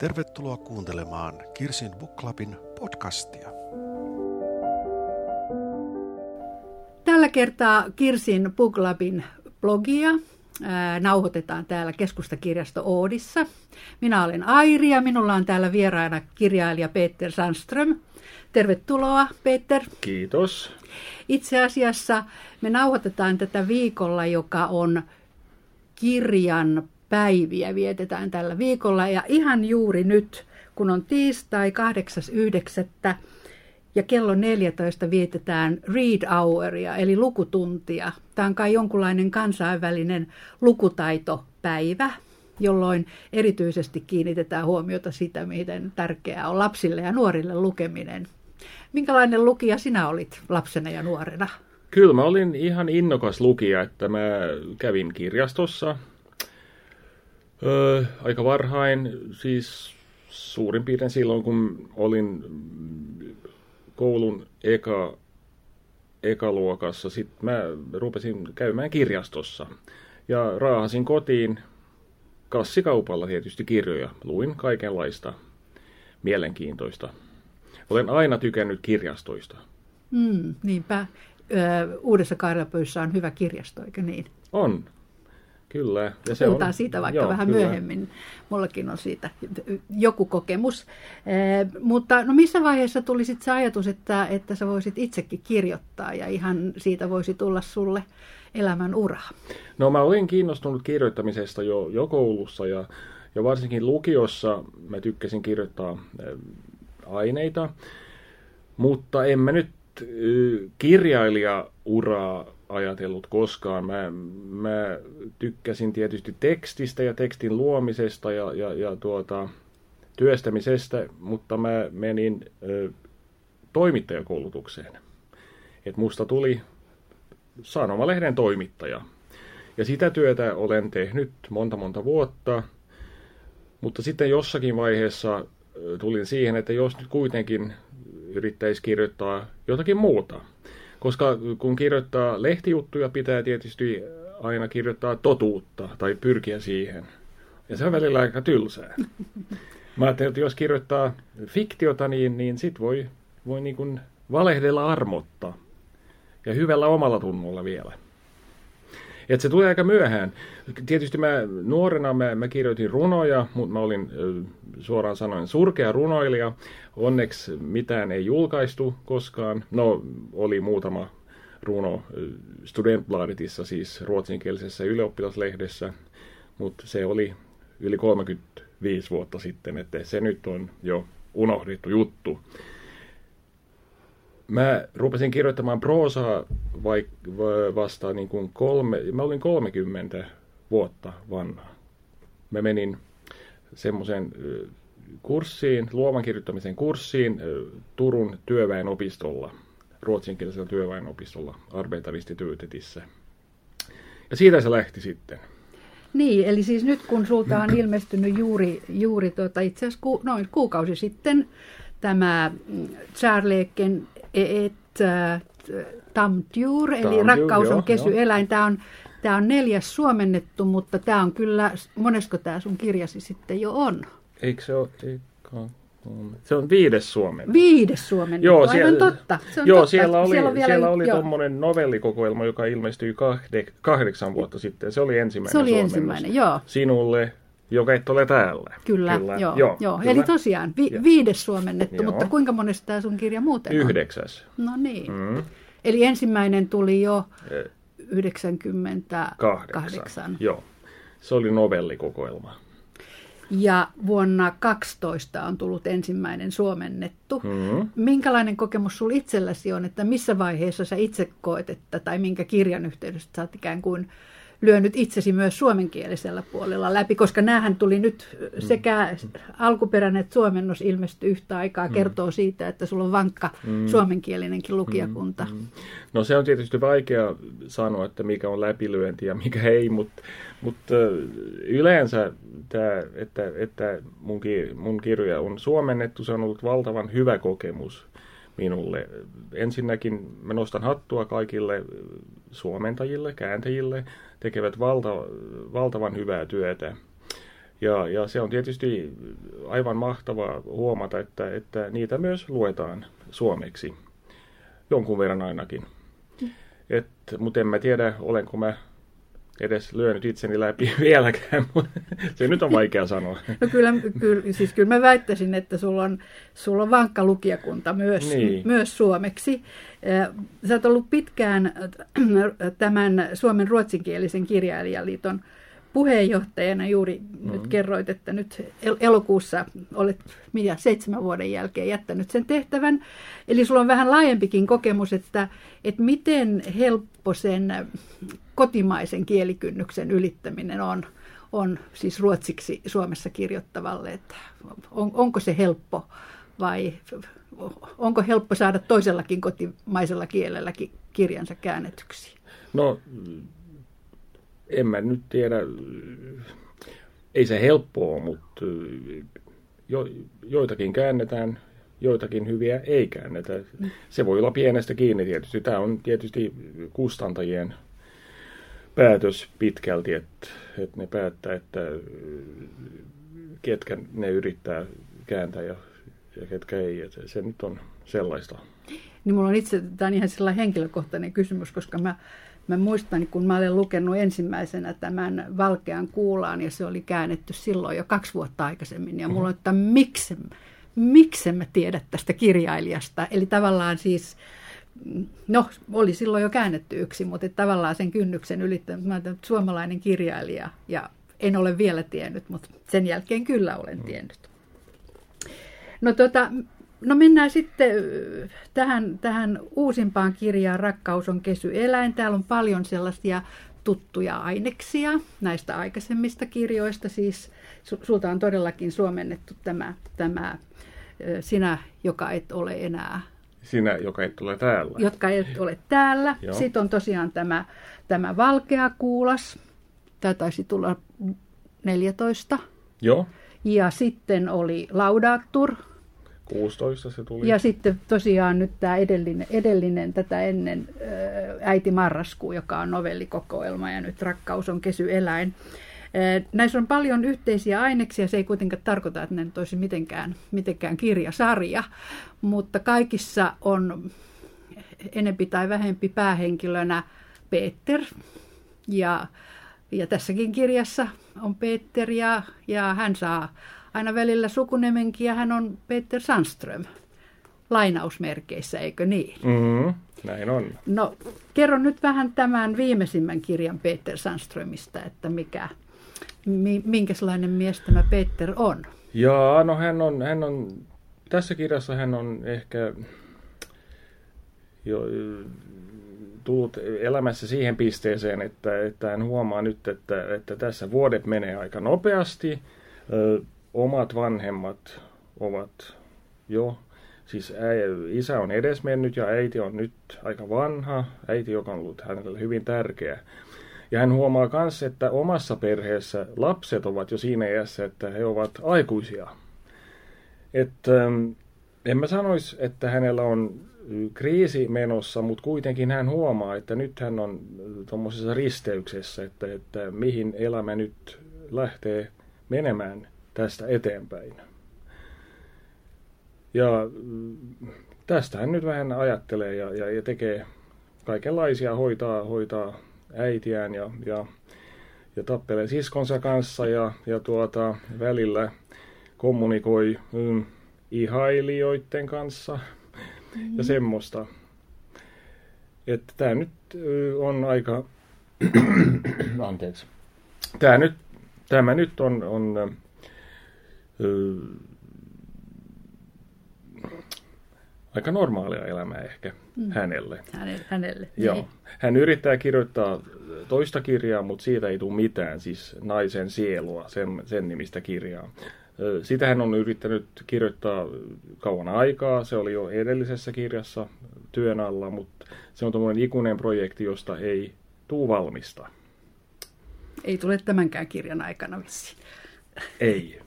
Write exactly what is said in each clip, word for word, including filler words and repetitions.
Tervetuloa kuuntelemaan Kirsin Book Clubin podcastia. Tällä kertaa Kirsin Book Clubin blogia ää, nauhoitetaan täällä Keskustakirjasto Oodissa. Minä olen Airi ja minulla on täällä vieraana kirjailija Peter Sandström. Tervetuloa, Peter. Kiitos. Itse asiassa me nauhoitetaan tätä viikolla, joka on kirjan päiviä vietetään tällä viikolla ja ihan juuri nyt, kun on tiistai kahdeksas yhdeksättä ja kello neljätoista vietetään read houria eli lukutuntia. Tämä on kai jonkunlainen kansainvälinen lukutaitopäivä, jolloin erityisesti kiinnitetään huomiota sitä, miten tärkeää on lapsille ja nuorille lukeminen. Minkälainen lukija sinä olit lapsena ja nuorena? Kyllä mä olin ihan innokas lukija, että mä kävin kirjastossa. Öö, aika varhain, siis suurin piirtein silloin, kun olin koulun eka, ekaluokassa, sitten mä rupesin käymään kirjastossa ja raahasin kotiin kassikaupalla tietysti kirjoja. Luin kaikenlaista mielenkiintoista. Olen aina tykännyt kirjastoista. Mm, niinpä. Öö, Uudessa Kaarelapöydässä on hyvä kirjasto, eikö niin? On. Kyllä. Ja se puhutaan on, siitä vaikka joo, vähän kyllä. Myöhemmin. Mullakin on siitä joku kokemus. Eh, mutta no missä vaiheessa tuli sitten se ajatus, että, että sä voisit itsekin kirjoittaa ja ihan siitä voisi tulla sulle elämän ura? No mä olin kiinnostunut kirjoittamisesta jo, jo koulussa ja, ja varsinkin lukiossa mä tykkäsin kirjoittaa aineita, mutta en mä nyt kirjailijauraa ajatellut koskaan. Mä, mä tykkäsin tietysti tekstistä ja tekstin luomisesta ja, ja, ja tuota, työstämisestä, mutta mä menin ö, toimittajakoulutukseen. Et musta tuli sanomalehden toimittaja. Ja sitä työtä olen tehnyt monta monta vuotta, mutta sitten jossakin vaiheessa tulin siihen, että jos nyt kuitenkin yrittäisi kirjoittaa jotakin muuta. Koska kun kirjoittaa lehtijuttuja, pitää tietysti aina kirjoittaa totuutta tai pyrkiä siihen. Ja se on välillä aika tylsää. Mä ajattelin, että jos kirjoittaa fiktiota, niin, niin sit voi, voi niin kuin valehdella armotta. Ja hyvällä omalla tunnolla vielä. Et se tulee aika myöhään. Tietysti mä nuorena mä, mä kirjoitin runoja, mutta mä olin suoraan sanoen surkea runoilija. Onneksi mitään ei julkaistu koskaan. No, oli muutama runo Studentbladetissa, siis ruotsinkielisessä ylioppilaslehdessä, mutta se oli yli kolmekymmentäviisi vuotta sitten, että se nyt on jo unohdettu juttu. Mä rupesin kirjoittamaan proosaa vaik- vasta niin kuin kolme, mä olin kolmekymmentä vuotta vanha. Mä menin semmoisen kurssiin, luovan kirjoittamisen kurssiin Turun työväenopistolla, ruotsinkielisellä työväenopistolla, Arbetarinstitutetissä. Ja siitä se lähti sitten. Niin, eli siis nyt kun sulta on ilmestynyt juuri, juuri tuota, itse asiassa ku, noin kuukausi sitten tämä Kärleken et tamdjur, eli tamdjur, rakkaus joo, on kesyeläin. Tämä on, tämä on neljäs suomennettu, mutta tämä on kyllä, monesko tämä sun kirjasi sitten jo on? Eikö se ole? Se on viides suomennettu. Viides suomennettu, joo, aivan siellä, totta. Se on joo, totta. Siellä oli, siellä siellä oli tuommoinen novellikokoelma, joka ilmestyi kahde, kahdeksan vuotta sitten. Se oli ensimmäinen Se oli ensimmäinen, joo. Sinulle. Joka et ole täällä. Kyllä, kyllä. Joo, joo, joo. Kyllä. Eli tosiaan vi- viides suomennettu, joo. Mutta kuinka monesta tämä sun kirja muuten on? Yhdeksäs. No niin. Mm. Eli ensimmäinen tuli jo yhdeksänkymmentäkahdeksan. Joo, se oli novellikokoelma. Ja vuonna kaksitoista on tullut ensimmäinen suomennettu. Mm-hmm. Minkälainen kokemus sulla itselläsi on, että missä vaiheessa sä itse koet, että, tai minkä kirjan yhteydessä sä oot ikään kuin lyönyt itsesi myös suomenkielisellä puolella läpi, koska näähän tuli nyt sekä alkuperäinen että suomennos ilmestyi yhtä aikaa, kertoo siitä, että sulla on vankka mm. suomenkielinenkin lukijakunta. No se on tietysti vaikea sanoa, että mikä on läpilyönti ja mikä ei, mutta, mutta yleensä tämä, että, että mun, mun kirja on suomennettu, se on ollut valtavan hyvä kokemus minulle. Ensinnäkin mä nostan hattua kaikille suomentajille, kääntäjille, tekevät valta, valtavan hyvää työtä. Ja, ja se on tietysti aivan mahtavaa huomata, että, että niitä myös luetaan suomeksi, jonkun verran ainakin. Mutta en mä tiedä, olenko mä edes lyönyt itseni läpi vieläkään, mutta se nyt on vaikea sanoa. No kyllä, kyllä, siis kyllä mä väittäisin, että sulla on, sulla on vankka lukijakunta myös, niin. myös suomeksi. Sä oot ollut pitkään tämän Suomen ruotsinkielisen kirjailijaliiton puheenjohtajana. Juuri mm-hmm. nyt kerroit, että nyt el- elokuussa olet mitä, seitsemän vuoden jälkeen jättänyt sen tehtävän. Eli sulla on vähän laajempikin kokemus, että, että miten helppo sen kotimaisen kielikynnyksen ylittäminen on, on siis ruotsiksi Suomessa kirjoittavalle. Että on, onko se helppo vai onko helppo saada toisellakin kotimaisella kielelläkin kirjansa käännetyksi? No... En mä nyt tiedä, ei se helppoa, mutta jo, joitakin käännetään, joitakin hyviä ei käännetä. Se voi olla pienestä kiinni tietysti. Tämä on tietysti kustantajien päätös pitkälti, että, että ne päättää, että ketkä ne yrittää kääntää ja, ja ketkä ei. Että se nyt on sellaista. Niin mulla on itse, tämä on ihan sellainen henkilökohtainen kysymys, koska mä... Mä muistan, kun mä olen lukenut ensimmäisenä tämän Valkean kuulaan, ja se oli käännetty silloin jo kaksi vuotta aikaisemmin. Ja mulla on, että miksi, miksi mä tiedä tästä kirjailijasta. Eli tavallaan siis, no oli silloin jo käännetty yksi, mutta tavallaan sen kynnyksen ylittänyt. Mä olen suomalainen kirjailija, ja en ole vielä tiennyt, mutta sen jälkeen kyllä olen tiennyt. No tota... No mennään sitten tähän, tähän uusimpaan kirjaan, Rakkaus on kesyeläin. Täällä on paljon sellaisia tuttuja aineksia näistä aikaisemmista kirjoista. Siis sulta on todellakin suomennettu tämä, tämä Sinä, joka et ole enää. Sinä, joka et ole täällä. Jotka et ole täällä. Sitten on tosiaan tämä, tämä Valkeakuulas. Tämä taisi tulla neljätoista. Joo. Ja sitten oli Laudatur. kuusitoista se tuli. Ja sitten tosiaan nyt tämä edellinen, edellinen tätä ennen Äiti marraskuu, joka on novellikokoelma, ja nyt Rakkaus on kesyeläin. Näissä on paljon yhteisiä aineksia, se ei kuitenkaan tarkoita, että ne nyt olisi mitenkään, mitenkään kirjasarja, mutta kaikissa on enempi tai vähempi päähenkilönä Peter, ja, ja tässäkin kirjassa on Peter, ja, ja hän saa... Aina välillä sukunimenkin, ja hän on Peter Sandström, lainausmerkeissä, eikö niin? Mm-hmm. Näin on. No, kerro nyt vähän tämän viimeisimmän kirjan Peter Sandströmistä, että mikä, mi, minkälainen mies tämä Peter on. Jaa, no hän on, hän on, tässä kirjassa hän on ehkä jo tullut elämässä siihen pisteeseen, että, että hän huomaa nyt, että, että tässä vuodet menee aika nopeasti. Omat vanhemmat ovat jo, siis äi, isä on edesmennyt ja äiti on nyt aika vanha, äiti, joka on ollut hänelle hyvin tärkeä. Ja hän huomaa myös, että omassa perheessä lapset ovat jo siinä iässä, että he ovat aikuisia. Että en mä sanoisi, että hänellä on kriisi menossa, mutta kuitenkin hän huomaa, että nyt hän on tuommoisessa risteyksessä, että, että mihin elämä nyt lähtee menemään tästä eteenpäin. Ja tästä hän nyt vähän ajattelee ja, ja, ja tekee kaikenlaisia, hoitaa, hoitaa äitiään ja, ja, ja tappelee siskonsa kanssa ja, ja tuota, välillä kommunikoi mm, ihailijoiden kanssa mm. ja semmoista. Että tämä nyt on aika... Anteeksi. Tämä nyt, tämä nyt on... on aika normaalia elämää ehkä mm. hänelle. Häne, hänelle. Joo. Niin. Hän yrittää kirjoittaa toista kirjaa, mutta siitä ei tule mitään, siis Naisen sielua, sen, sen nimistä kirjaa. Sitä hän on yrittänyt kirjoittaa kauan aikaa, se oli jo edellisessä kirjassa työn alla, mutta se on tuommoinen ikuinen projekti, josta ei tule valmista. Ei tule tämänkään kirjan aikana vissiin. Ei.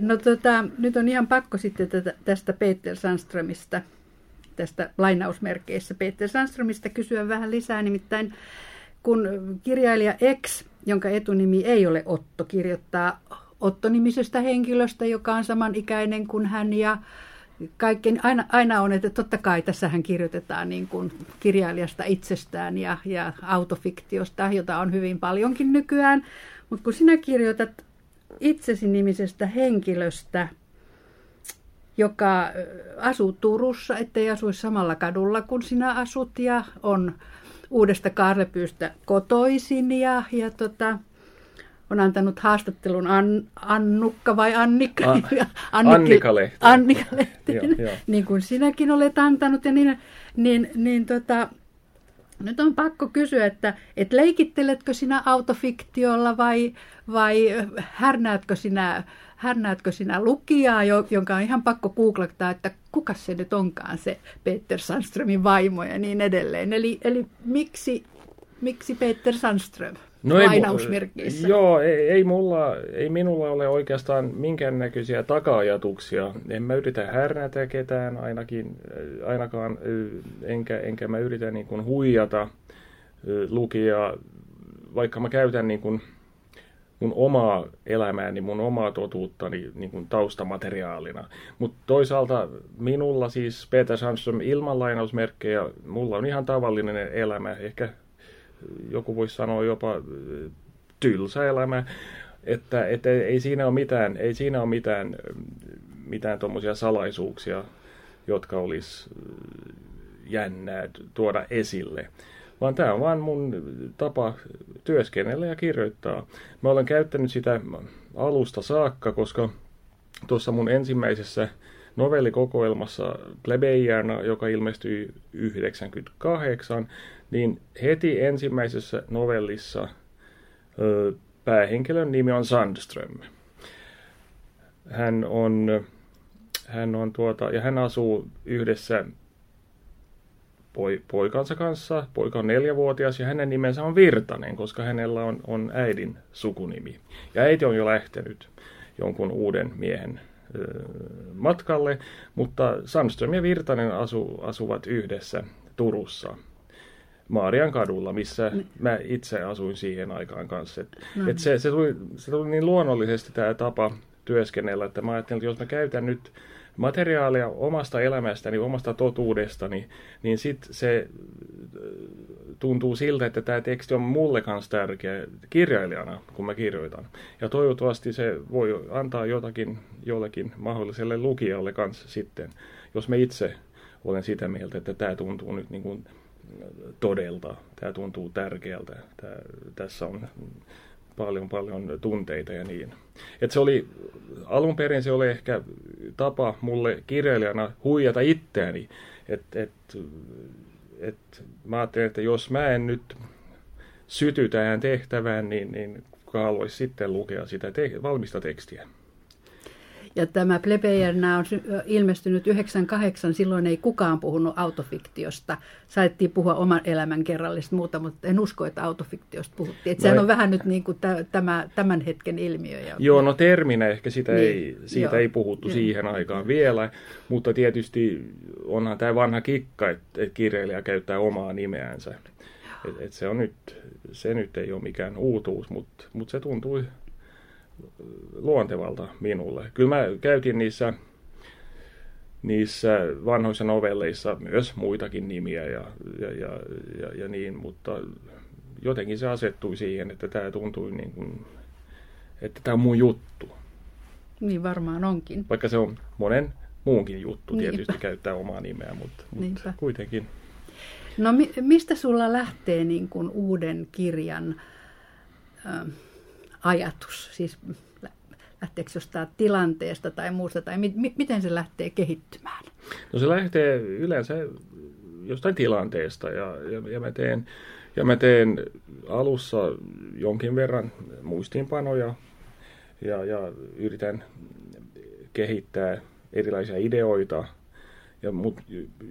No tota, nyt on ihan pakko sitten tästä Peter Sandströmistä, tästä lainausmerkeissä Peter Sandströmistä kysyä vähän lisää, nimittäin kun kirjailija X jonka etunimi ei ole Otto, kirjoittaa Otto-nimisestä henkilöstä, joka on samanikäinen kuin hän ja kaikkein, aina, aina on, että totta kai tässähän kirjoitetaan niin kuin kirjailijasta itsestään ja, ja autofiktiosta, jota on hyvin paljonkin nykyään. Mutta kun sinä kirjoitat itsesi nimisestä henkilöstä, joka asuu Turussa, ettei asuisi samalla kadulla kuin sinä asut ja on Uudesta Kaarlepyystä kotoisin ja, ja tota, on antanut haastattelun An, Annukka vai Annikka? An, Annika-lehti. Annika-lehti, niin kuin sinäkin olet antanut. Ja niin, niin, niin tota, nyt on pakko kysyä, että et leikitteletkö sinä autofiktiolla vai, vai härnäätkö sinä... Härnäätkö sinä lukijaa, jonka on ihan pakko googlattaa, että kuka se nyt onkaan se Peter Sandströmin vaimo ja niin edelleen. Eli, eli miksi, miksi Peter Sandström no lainausmerkeissä? Ei, joo, ei, ei, mulla, ei minulla ole oikeastaan minkäännäköisiä taka-ajatuksia. En mä yritä härnätä ketään ainakin, ainakaan, enkä, enkä mä yritä niin kuin huijata lukijaa, vaikka mä käytän... Niin kuin mun omaa elämääni, mun omaa totuuttani niin kuin taustamateriaalina. Mutta toisaalta minulla siis Peter Sandström ilman lainausmerkkejä, mulla on ihan tavallinen elämä, ehkä joku voisi sanoa jopa tylsä elämä, että et ei siinä ole mitään, ei siinä ole mitään, mitään tuommoisia salaisuuksia, jotka olisi jännää tuoda esille. Vaan tämä on vaan mun tapa työskennellä ja kirjoittaa. Mä olen käyttänyt sitä alusta saakka, koska tuossa mun ensimmäisessä novellikokoelmassa Plebeijana, joka ilmestyi yhdeksänkymmentäkahdeksan, niin heti ensimmäisessä novellissa ö, päähenkilön nimi on Sandström. Hän on, hän on tuota, ja hän asuu yhdessä poikansa kanssa. Poika on neljävuotias ja hänen nimensä on Virtanen, koska hänellä on, on äidin sukunimi. Ja äiti on jo lähtenyt jonkun uuden miehen ö, matkalle, mutta Sandström ja Virtanen asu, asuvat yhdessä Turussa, Maarian kadulla, missä mä itse asuin siihen aikaan kanssa. Et, no. et se, se, tuli, se tuli niin luonnollisesti tämä tapa työskennellä, että mä ajattelin, että jos mä käytän nyt materiaalia omasta elämästäni, omasta totuudestani, niin sitten se tuntuu siltä, että tämä teksti on mulle kanssa tärkeä kirjailijana, kun mä kirjoitan. Ja toivottavasti se voi antaa jotakin jollekin mahdolliselle lukijalle kanssa sitten, jos mä itse olen sitä mieltä, että tämä tuntuu nyt niin kuin todelta, tämä tuntuu tärkeältä, tää, tässä on... Paljon, paljon tunteita ja niin. Et se oli, alun perin se oli ehkä tapa mulle kirjailijana huijata itseäni. Et, et, et, mä ajattelin, että jos mä en nyt syty tähän tehtävään, niin, niin kuka haluaisi sitten lukea sitä te- valmista tekstiä. Ja tämä Plebeijana on ilmestynyt yhdeksänkymmentäkahdeksan, silloin ei kukaan puhunut autofiktiosta. Saettiin puhua oman elämän kerrallista muuta, mutta en usko, että autofiktiosta puhuttiin. Että no sehän on vähän nyt niin kuin tämä, tämän hetken ilmiö. Joo, no terminä ehkä sitä niin, ei, siitä ei puhuttu niin siihen aikaan vielä, mutta tietysti onhan tämä vanha kikka, että kirjailija käyttää omaa nimeänsä. Et, et se, on nyt, se nyt ei ole mikään uutuus, mutta, mutta se tuntui luontevalta minulle. Kyllä mä käytin niissä, niissä vanhoissa novelleissa myös muitakin nimiä ja, ja, ja, ja, ja niin, mutta jotenkin se asettui siihen, että tämä tuntui niin kuin, että tämä on mun juttu. Niin varmaan onkin. Vaikka se on monen muunkin juttu, niinpä, tietysti käyttää omaa nimeä, mutta, mutta kuitenkin. No mi- mistä sulla lähtee niin kuin uuden kirjan... Äh, ajatus, siis lähteekö jostain tilanteesta tai muusta, tai mi- mi- miten se lähtee kehittymään? No se lähtee yleensä jostain tilanteesta, ja, ja, ja, mä, teen, ja mä teen alussa jonkin verran muistiinpanoja, ja, ja yritän kehittää erilaisia ideoita, ja mut,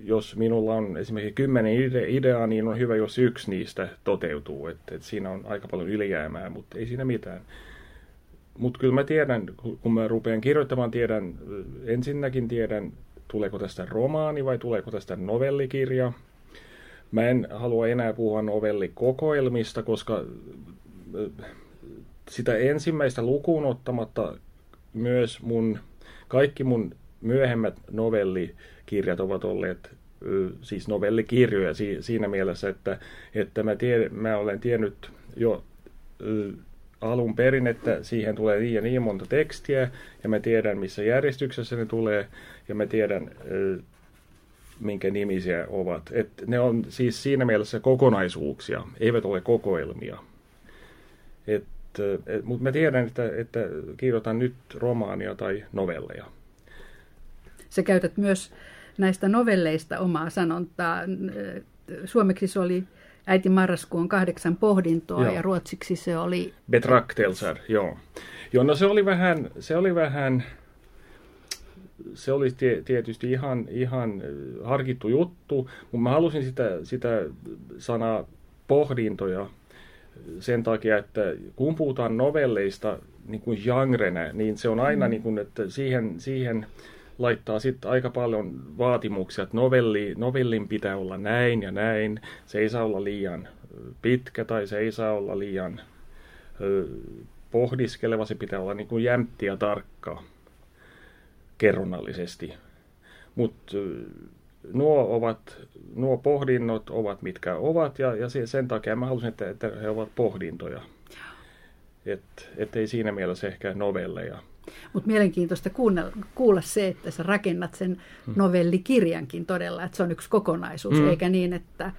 jos minulla on esimerkiksi kymmenen ideaa, niin on hyvä, jos yksi niistä toteutuu. Et, et siinä on aika paljon ylijäämää, mutta ei siinä mitään. Mutta kyllä mä tiedän, kun mä rupean kirjoittamaan, tiedän, ensinnäkin tiedän, tuleeko tästä romaani vai tuleeko tästä novellikirja. Mä en halua enää puhua novellikokoelmista, koska sitä ensimmäistä lukuun ottamatta myös mun, kaikki mun myöhemmät novellikirjat ovat olleet siis novellikirjoja siinä mielessä, että, että mä, tied, mä olen tiennyt jo alun perin, että siihen tulee niin ja niin monta tekstiä, ja mä tiedän, missä järjestyksessä ne tulee, ja mä tiedän, minkä nimisiä ovat. Et ne on siis siinä mielessä kokonaisuuksia, eivät ole kokoelmia. Mutta mä tiedän, että, että kirjoitan nyt romaania tai novelleja. Sä käytät myös näistä novelleista omaa sanontaa. Suomeksi se oli Äiti marraskuun kahdeksan pohdintoa, joo, ja ruotsiksi se oli Betraktelser, joo. Joo, no se oli vähän, se oli vähän, se oli tietysti ihan, ihan harkittu juttu, mutta mä halusin sitä, sitä sanaa pohdintoja sen takia, että kun puhutaan novelleista niin kuin genrenä, niin se on aina niin kuin, että siihen, siihen laittaa sitten aika paljon vaatimuksia, että novelli, novellin pitää olla näin ja näin, se ei saa olla liian pitkä tai se ei saa olla liian ö, pohdiskeleva, se pitää olla niin kuin jämpti ja tarkka kerronnallisesti. Mutta nuo, ovat, nuo pohdinnot ovat mitkä ovat, ja, ja sen takia mä halusin, että, että he ovat pohdintoja, että et ei siinä mielessä ehkä novelleja. Mutta mielenkiintoista kuunnella, kuulla se, että sä rakennat sen novellikirjankin todella, että se on yksi kokonaisuus, mm. eikä niin, että,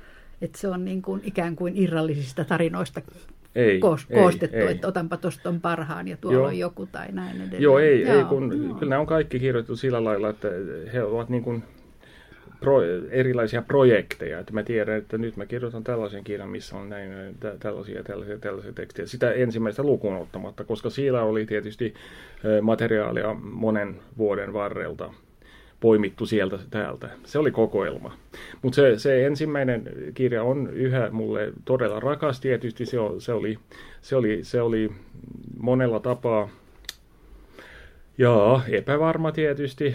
että se on niin kuin ikään kuin irrallisista tarinoista ei, koos, ei, koostettu, ei. Että otanpa tuosta on parhaan ja tuolla joo. on joku tai näin edelleen. Joo, ei, Joo. ei kun Joo. kyllä nämä on kaikki kirjoitettu sillä lailla, että he ovat niin kuin pro, erilaisia projekteja. Että mä tiedän, että nyt mä kirjoitan tällaisen kirjan, missä on näin, tä, tällaisia, tällaisia, tällaisia tekstejä. Sitä ensimmäistä lukuun ottamatta, koska siellä oli tietysti materiaalia monen vuoden varrelta poimittu sieltä täältä. Se oli kokoelma. Mutta se, se ensimmäinen kirja on yhä mulle todella rakas tietysti. Se, se, oli, se, oli, se oli monella tapaa ja epävarma tietysti.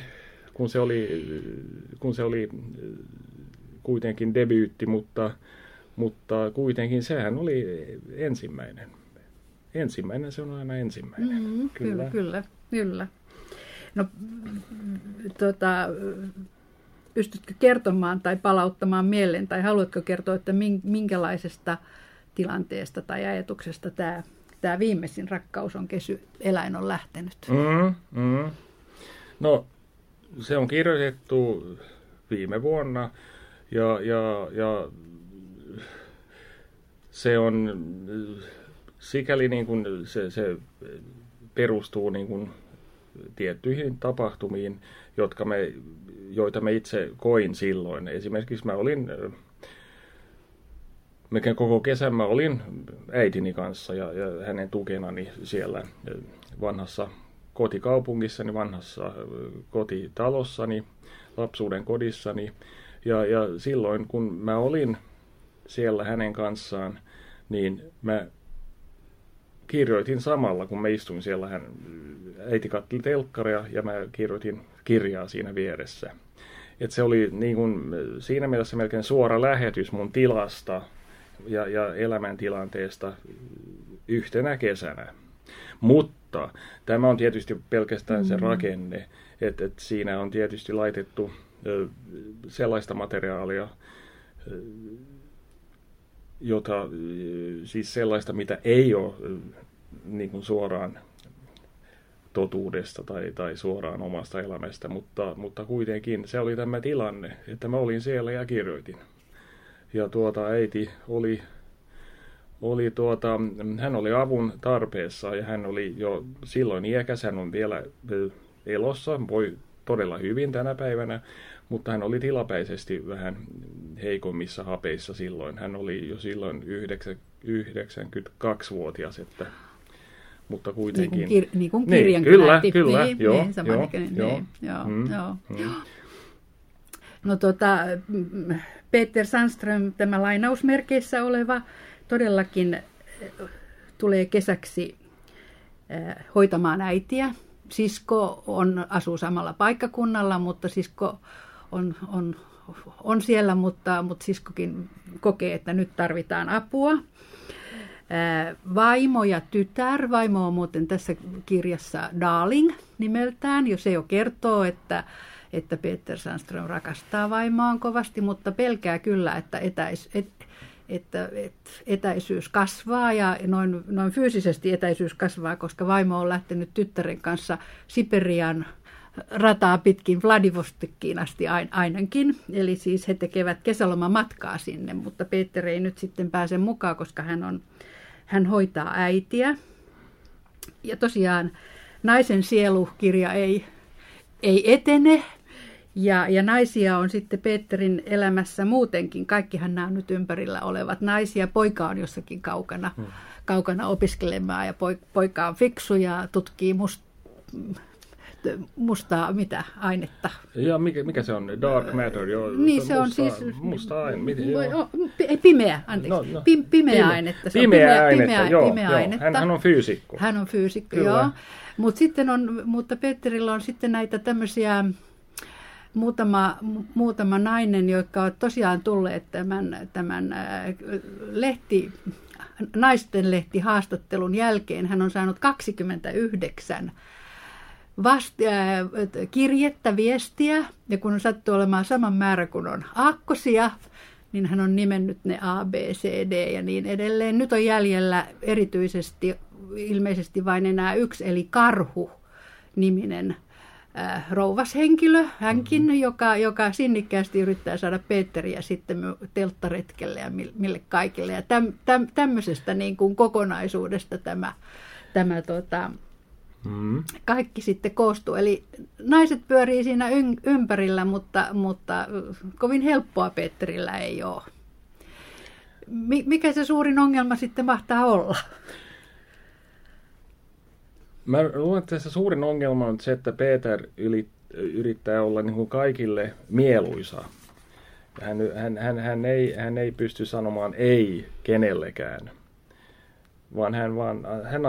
Kun se, oli, kun se oli kuitenkin debyytti, mutta, mutta kuitenkin sehän oli ensimmäinen. Ensimmäinen, se on aina ensimmäinen. Mm, kyllä, kyllä, kyllä. No, tota, pystytkö kertomaan tai palauttamaan mieleen, tai haluatko kertoa, että minkälaisesta tilanteesta tai ajatuksesta tämä, tämä viimeisin rakkaus on kesy, eläin on lähtenyt? Mm, mm. No... Se on kirjoitettu viime vuonna ja, ja, ja se on sikäli niin kuin se, se perustuu niin kuin tiettyihin tapahtumiin, jotka me, joita me itse koin silloin. Esimerkiksi mä olin, melkein koko kesän mä olin äitini kanssa ja, ja hänen tukenani siellä vanhassa kotikaupungissani, vanhassa kotitalossani, lapsuuden kodissani. Ja, ja silloin, kun mä olin siellä hänen kanssaan, niin mä kirjoitin samalla, kun mä istuin siellä. Hän, äiti katseli telkkaria ja mä kirjoitin kirjaa siinä vieressä. Et se oli niin kun, siinä mielessä melkein suora lähetys mun tilasta ja, ja elämäntilanteesta yhtenä kesänä. Mutta tämä on tietysti pelkästään se rakenne, että, että siinä on tietysti laitettu sellaista materiaalia, jota, siis sellaista, mitä ei ole niin kuin suoraan totuudesta tai, tai suoraan omasta elämästä, mutta, mutta kuitenkin se oli tämä tilanne, että mä olin siellä ja kirjoitin. Ja tuota äiti oli... Oli tuota, hän oli avun tarpeessa ja hän oli jo silloin iäkäs, hän on vielä elossa, voi todella hyvin tänä päivänä, mutta hän oli tilapäisesti vähän heikommissa hapeissa silloin. Hän oli jo silloin yhdeksänkymmentäkaksivuotias, että, mutta kuitenkin... Niin kuin, kir- niin kuin kirjan niin, kyllä, lähti. Kyllä, niin, joo, niin, joo, niin, joo, niin, joo, mm, joo. Mm. No tota, Peter Sandström, tämä lainausmerkeissä oleva... Todellakin tulee kesäksi hoitamaan äitiä. Sisko on, asuu samalla paikkakunnalla, mutta sisko on, on, on siellä, mutta, mutta siskokin kokee, että nyt tarvitaan apua. vaimo ja tytär. Vaimo on muuten tässä kirjassa Darling nimeltään, jos se jo kertoo, että, että Peter Sandström rakastaa vaimoaan kovasti, mutta pelkää kyllä, että etäis, et, että etäisyys kasvaa ja noin, noin fyysisesti etäisyys kasvaa, koska vaimo on lähtenyt tyttären kanssa Siperian rataa pitkin Vladivostokiin asti ainakin. Eli siis he tekevät kesälomamatkaa sinne, mutta Peter ei nyt sitten pääse mukaan, koska hän, on, hän hoitaa äitiä. Ja tosiaan naisen sielukirja ei, ei etene. Ja, ja naisia on sitten Peterin elämässä muutenkin. Kaikkihan nämä nyt ympärillä olevat naisia. Poika on jossakin kaukana, hmm. kaukana opiskelemaan ja poika on fiksu ja tutkii musta, mustaa mitä ainetta. Ja mikä, mikä se on? Dark matter. Joo, niin se, se on siis... Musta aine. Miten, joo. Pimeä, anteeksi. No, no. Pim, pimeä ainetta. Se on pimeä, pimeä ainetta, pimeä, joo. Pimeä joo. Ainetta. Hän, hän on fyysikko. Hän on fyysikko, Kyllä. joo. Mut sitten on, mutta Peterillä on sitten näitä tämmöisiä... Muutama, muutama nainen, jotka ovat tosiaan tulleet tämän, tämän lehti, naisten lehtihaastattelun jälkeen. Hän on saanut kaksikymmentäyhdeksän vast, äh, kirjettä, viestiä, ja kun on sattu olemaan saman määrä kuin on aakkosia, niin hän on nimennyt ne A, B, C, D ja niin edelleen. Nyt on jäljellä erityisesti ilmeisesti vain enää yksi, eli Karhu-niminen rouvashenkilö, hänkin, mm-hmm. joka, joka sinnikkäästi yrittää saada Peteriä sitten telttaretkelle ja mille kaikille. Ja täm, täm, tämmöisestä niin kuin kokonaisuudesta tämä, tämä tota, mm-hmm. kaikki sitten koostuu. Eli naiset pyörii siinä ympärillä, mutta, mutta kovin helppoa Peterillä ei ole. Mikä se suurin ongelma sitten mahtaa olla? Mä luulen, että se suurin ongelma on se, että Peter yrittää olla niin kuin kaikille mieluisa. Hän, hän, hän, hän, ei, hän ei pysty sanomaan ei kenellekään, vaan hän, vaan, hän,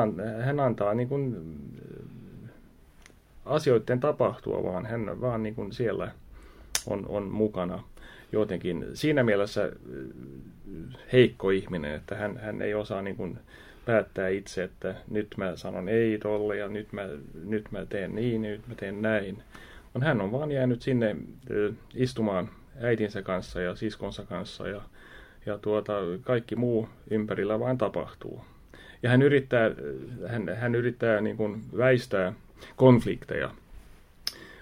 hän antaa niin kuin asioiden tapahtua, vaan hän vaan niin kuin siellä on, on mukana jotenkin. Siinä mielessä heikko ihminen, että hän, hän ei osaa... Niin kuin päättää itse, että nyt mä sanon ei tolle ja nyt mä, nyt mä teen niin, nyt mä teen näin. Hän on vaan jäänyt sinne istumaan äitinsä kanssa ja siskonsa kanssa ja, ja tuota, kaikki muu ympärillä vain tapahtuu. Ja hän yrittää, hän, hän yrittää niin kuin väistää konflikteja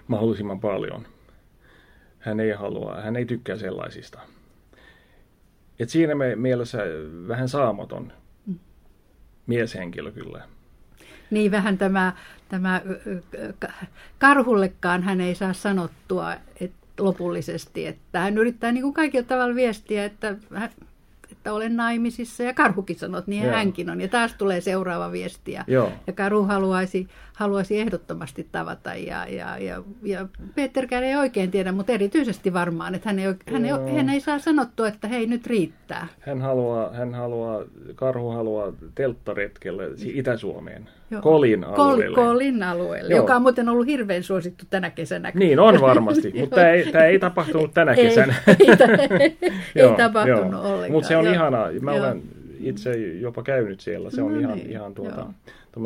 mahdollisimman paljon. Hän ei halua, hän ei tykkää sellaisista. Et siinä mielessä vähän saamaton mieshenkilö kyllä. Niin vähän tämä, tämä karhullekaan hän ei saa sanottua et lopullisesti, että hän yrittää niin kuin kaikilla tavalla viestiä, että, että olen naimisissa ja karhukin sanot, niin Joo. hänkin on. Ja taas tulee seuraava viesti ja, ja karhu haluaisi, haluaisi ehdottomasti tavata ja, ja, ja, ja Peterkään ei oikein tiedä, mutta erityisesti varmaan, että hän ei, hän ei, hän ei saa sanottua, että hei nyt riittää. Hän haluaa, hän haluaa karhu haluaa telttaretkelle Itä-Suomeen, Joo. Kolin alueelle. Kol, Kolin alueelle, Joo. joka on muuten ollut hirveän suosittu tänä kesänä. Niin on varmasti, mutta tämä ei, tämä ei tapahtunut tänä ei, kesänä. Ei, ei tapahtunut jo. ollenkaan. Mut se on ihanaa. Mä Joo. olen itse jopa käynyt siellä. Se on no ihan, niin. ihan tuota,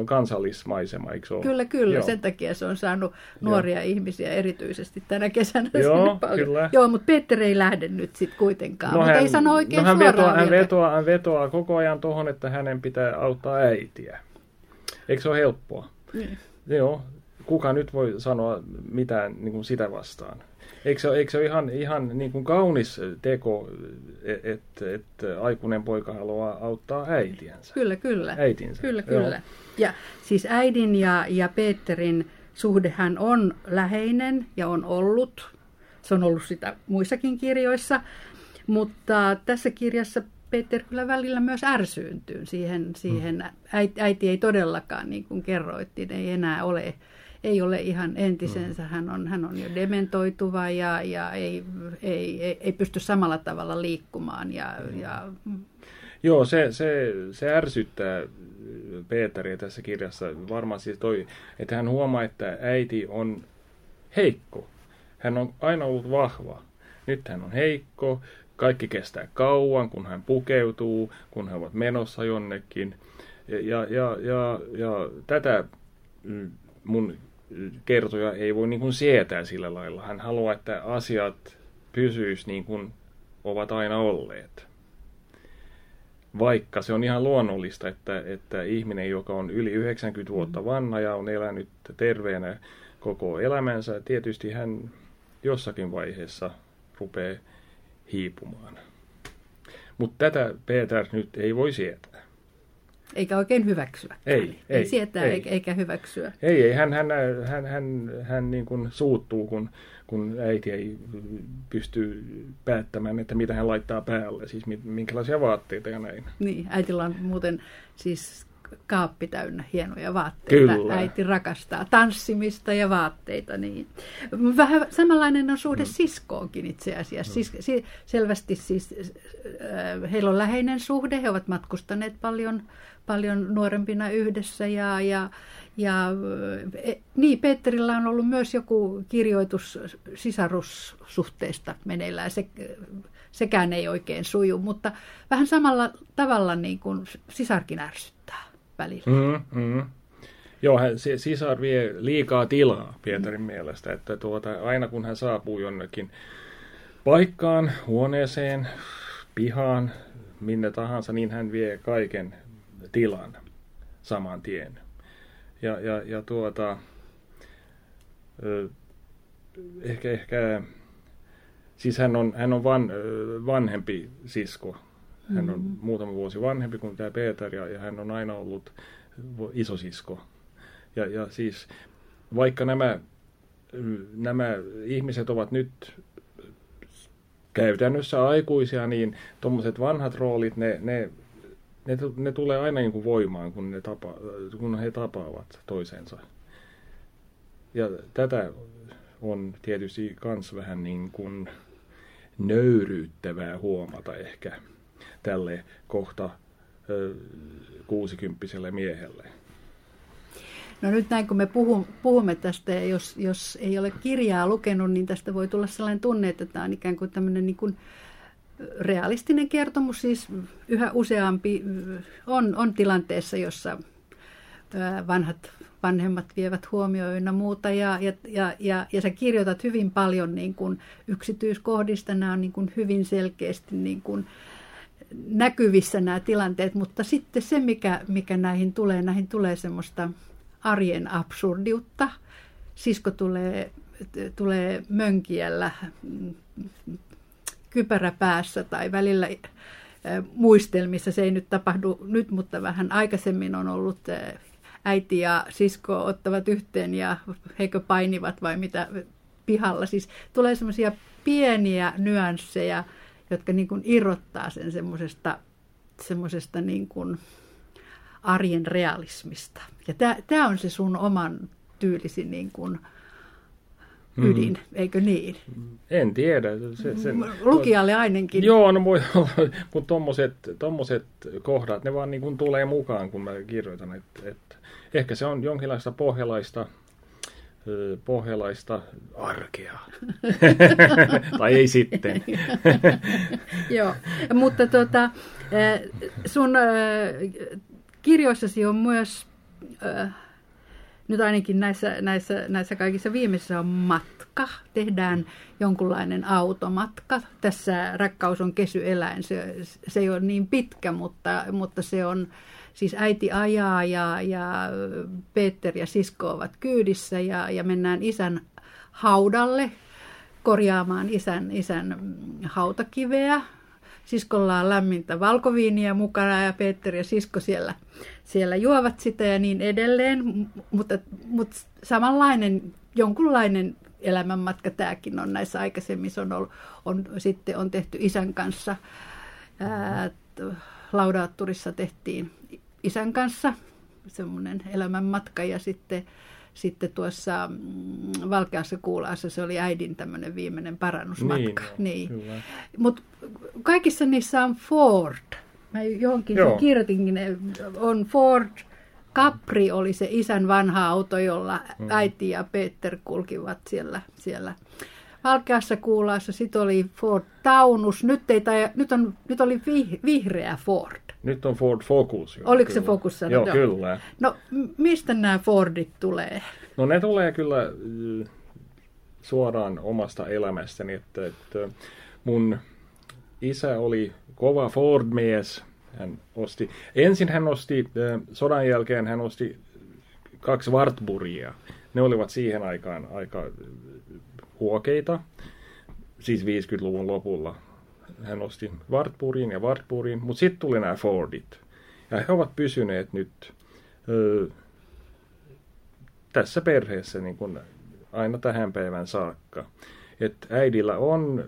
kansallismaisema, eikö se ole? Kyllä, kyllä. Joo. Sen takia se on saanut nuoria Joo. ihmisiä erityisesti tänä kesänä. Joo, kyllä. Joo, mutta Peter ei lähde nyt sitten kuitenkaan. No mutta hän, ei sano oikein no hän suoraan vetoaa, hän, vetoaa, hän vetoaa koko ajan tuohon, että hänen pitää auttaa äitiä. Eikö se ole helppoa? Niin. Joo. Kuka nyt voi sanoa mitään niin kuin sitä vastaan? Eikö se ole, eikö se ole ihan, ihan niin kuin kaunis teko, että et, et aikuinen poika haluaa auttaa äitiänsä? Kyllä, kyllä. Äitinsä. Kyllä, kyllä. Joo. Ja siis äidin ja, ja Peterin suhdehan on läheinen ja on ollut. Se on ollut sitä muissakin kirjoissa. Mutta tässä kirjassa Peter kyllä välillä myös ärsyyntyy siihen. siihen. Äiti, äiti ei todellakaan, niin kuin kerroittiin, ei enää ole... Ei ole ihan entisensä, hän on, hän on jo dementoituva ja, ja ei, ei, ei, ei pysty samalla tavalla liikkumaan. Ja, ja... Joo, se, se, se ärsyttää Peteriä tässä kirjassa varmaan siis toi, että hän huomaa, että äiti on heikko. Hän on aina ollut vahva. Nyt hän on heikko. Kaikki kestää kauan, kun hän pukeutuu, kun he ovat menossa jonnekin. Ja, ja, ja, ja tätä mun kertoja ei voi niin kuin sietää sillä lailla. Hän haluaa, että asiat pysyisivät niin kuin ovat aina olleet. Vaikka se on ihan luonnollista, että, että ihminen, joka on yli yhdeksänkymmentä vuotta vanha ja on elänyt terveenä koko elämänsä, tietysti hän jossakin vaiheessa rupeaa hiipumaan. Mutta tätä Peter nyt ei voi sietää. Eikä oikein hyväksyä. Ei, ei sietää ei, eikä hyväksyä. Ei, ei hän, hän, hän, hän, hän niin kuin suuttuu, kun, kun äiti ei pysty päättämään, että mitä hän laittaa päälle, siis minkälaisia vaatteita ja näin. Niin, äitillä on muuten siis kaappi täynnä hienoja vaatteita. Kyllä. Äiti rakastaa tanssimista ja vaatteita. Niin. Vähän samanlainen on suhde mm. siskoonkin itse asiassa. Mm. Sis, selvästi siis, äh, heillä on läheinen suhde, he ovat matkustaneet paljon, paljon nuorempina yhdessä. Ja, ja, ja, niin, Peterillä on ollut myös joku kirjoitus sisarussuhteista meneillään. Se, sekään ei oikein suju, mutta vähän samalla tavalla niin kuin sisarkin ärsyttää. Mm, mm. Joo, hän, se sisar vie liikaa tilaa Pietarin mm. mielestä, että tuota, aina kun hän saapuu jonnekin paikkaan, huoneeseen, pihaan, minne tahansa, niin hän vie kaiken tilan saman tien. Ja, ja, ja tuota, ehkä, ehkä, siis hän on, hän on van, vanhempi sisko. Hän on muutama vuosi vanhempi kuin tämä Peter ja, ja hän on aina ollut isosisko. Ja, ja siis vaikka nämä, nämä ihmiset ovat nyt käytännössä aikuisia, niin tuommoiset vanhat roolit, ne, ne, ne, ne tulee aina niin kuin voimaan, kun, ne tapa, kun he tapaavat toisensa. Ja tätä on tietysti myös vähän niin kuin nöyryyttävää huomata ehkä tälle kohta kuusikymppiselle miehelle. No nyt näin kun me puhumme tästä, jos, jos ei ole kirjaa lukenut, niin tästä voi tulla sellainen tunne, että tämä on ikään kuin tämmöinen niin kuin realistinen kertomus. Siis yhä useampi on, on tilanteessa, jossa vanhat vanhemmat vievät huomioon ynnä muuta ja, ja, ja, ja, ja sä kirjoitat hyvin paljon niin kuin yksityiskohdista. Nämä on niin kuin hyvin selkeästi niin kuin näkyvissä nämä tilanteet, mutta sitten se, mikä, mikä näihin tulee, näihin tulee semmoista arjen absurdiutta. Sisko tulee, tulee mönkiällä kypärä päässä tai välillä muistelmissa. Se ei nyt tapahdu nyt, mutta vähän aikaisemmin on ollut äiti ja sisko ottavat yhteen ja heikö painivat vai mitä pihalla. Siis tulee semmoisia pieniä nyansseja, jotka niin kuin irrottaa sen semmoisesta, semmoisesta niin kuin arjen realismista. Ja tämä, tämä on se sun oman tyylisi niin kuin ydin, mm. eikö niin? En tiedä. Se, sen, Lukijalle ainakin. Joo, no voi olla, mutta tommoset, tommoset kohdat, ne vaan niin kuin tulee mukaan, kun mä kirjoitan. Et, et, ehkä se on jonkinlaista pohjalaista. pohjalaista arkea. Tai ei sitten. Joo, mutta tuota, sun kirjoissasi on myös, nyt ainakin näissä, näissä, näissä kaikissa viimeisissä on matka. Tehdään jonkunlainen automatka. Tässä Rakkaus on kesyeläin. Se, se ei ole niin pitkä, mutta, mutta se on... Siis äiti ajaa ja, ja Peter ja sisko ovat kyydissä ja, ja mennään isän haudalle korjaamaan isän, isän hautakiveä. Siskolla on lämmintä valkoviiniä mukana ja Peter ja sisko siellä, siellä juovat sitä ja niin edelleen. Mutta, mutta samanlainen, jonkunlainen elämänmatka tämäkin on näissä aikaisemmin. On, ollut, on, sitten on tehty isän kanssa. Ää, Laudaatturissa tehtiin isän kanssa semmoinen elämänmatka ja sitten, sitten tuossa Valkeassa kuulaassa se oli äidin tämmöinen viimeinen parannusmatka. Niin, niin. Mutta kaikissa niissä on Ford. Mä johonkin sen kirjoitinkin, on Ford. Capri oli se isän vanha auto, jolla äiti ja Peter kulkivat siellä, siellä Valkeassa kuulaassa sitten oli Ford Taunus. Nyt, ei taja, nyt, on, nyt oli vihreä Ford. Nyt on Ford Focus. Jo, Oliko kyllä. se Focus? Joo, no. kyllä. No mistä nämä Fordit tulee? No ne tulee kyllä suoraan omasta elämästäni. Että, että mun isä oli kova Ford-mies. Hän osti, ensin hän osti, sodan jälkeen hän osti kaksi Wartburgia. Ne olivat siihen aikaan aika huokeita, siis viidenkymmenluvun lopulla. Hän osti Wartburgin ja Wartburgin, mutta sitten tuli nämä Fordit. Ja he ovat pysyneet nyt ö, tässä perheessä niin kun aina tähän päivän saakka. Et äidillä on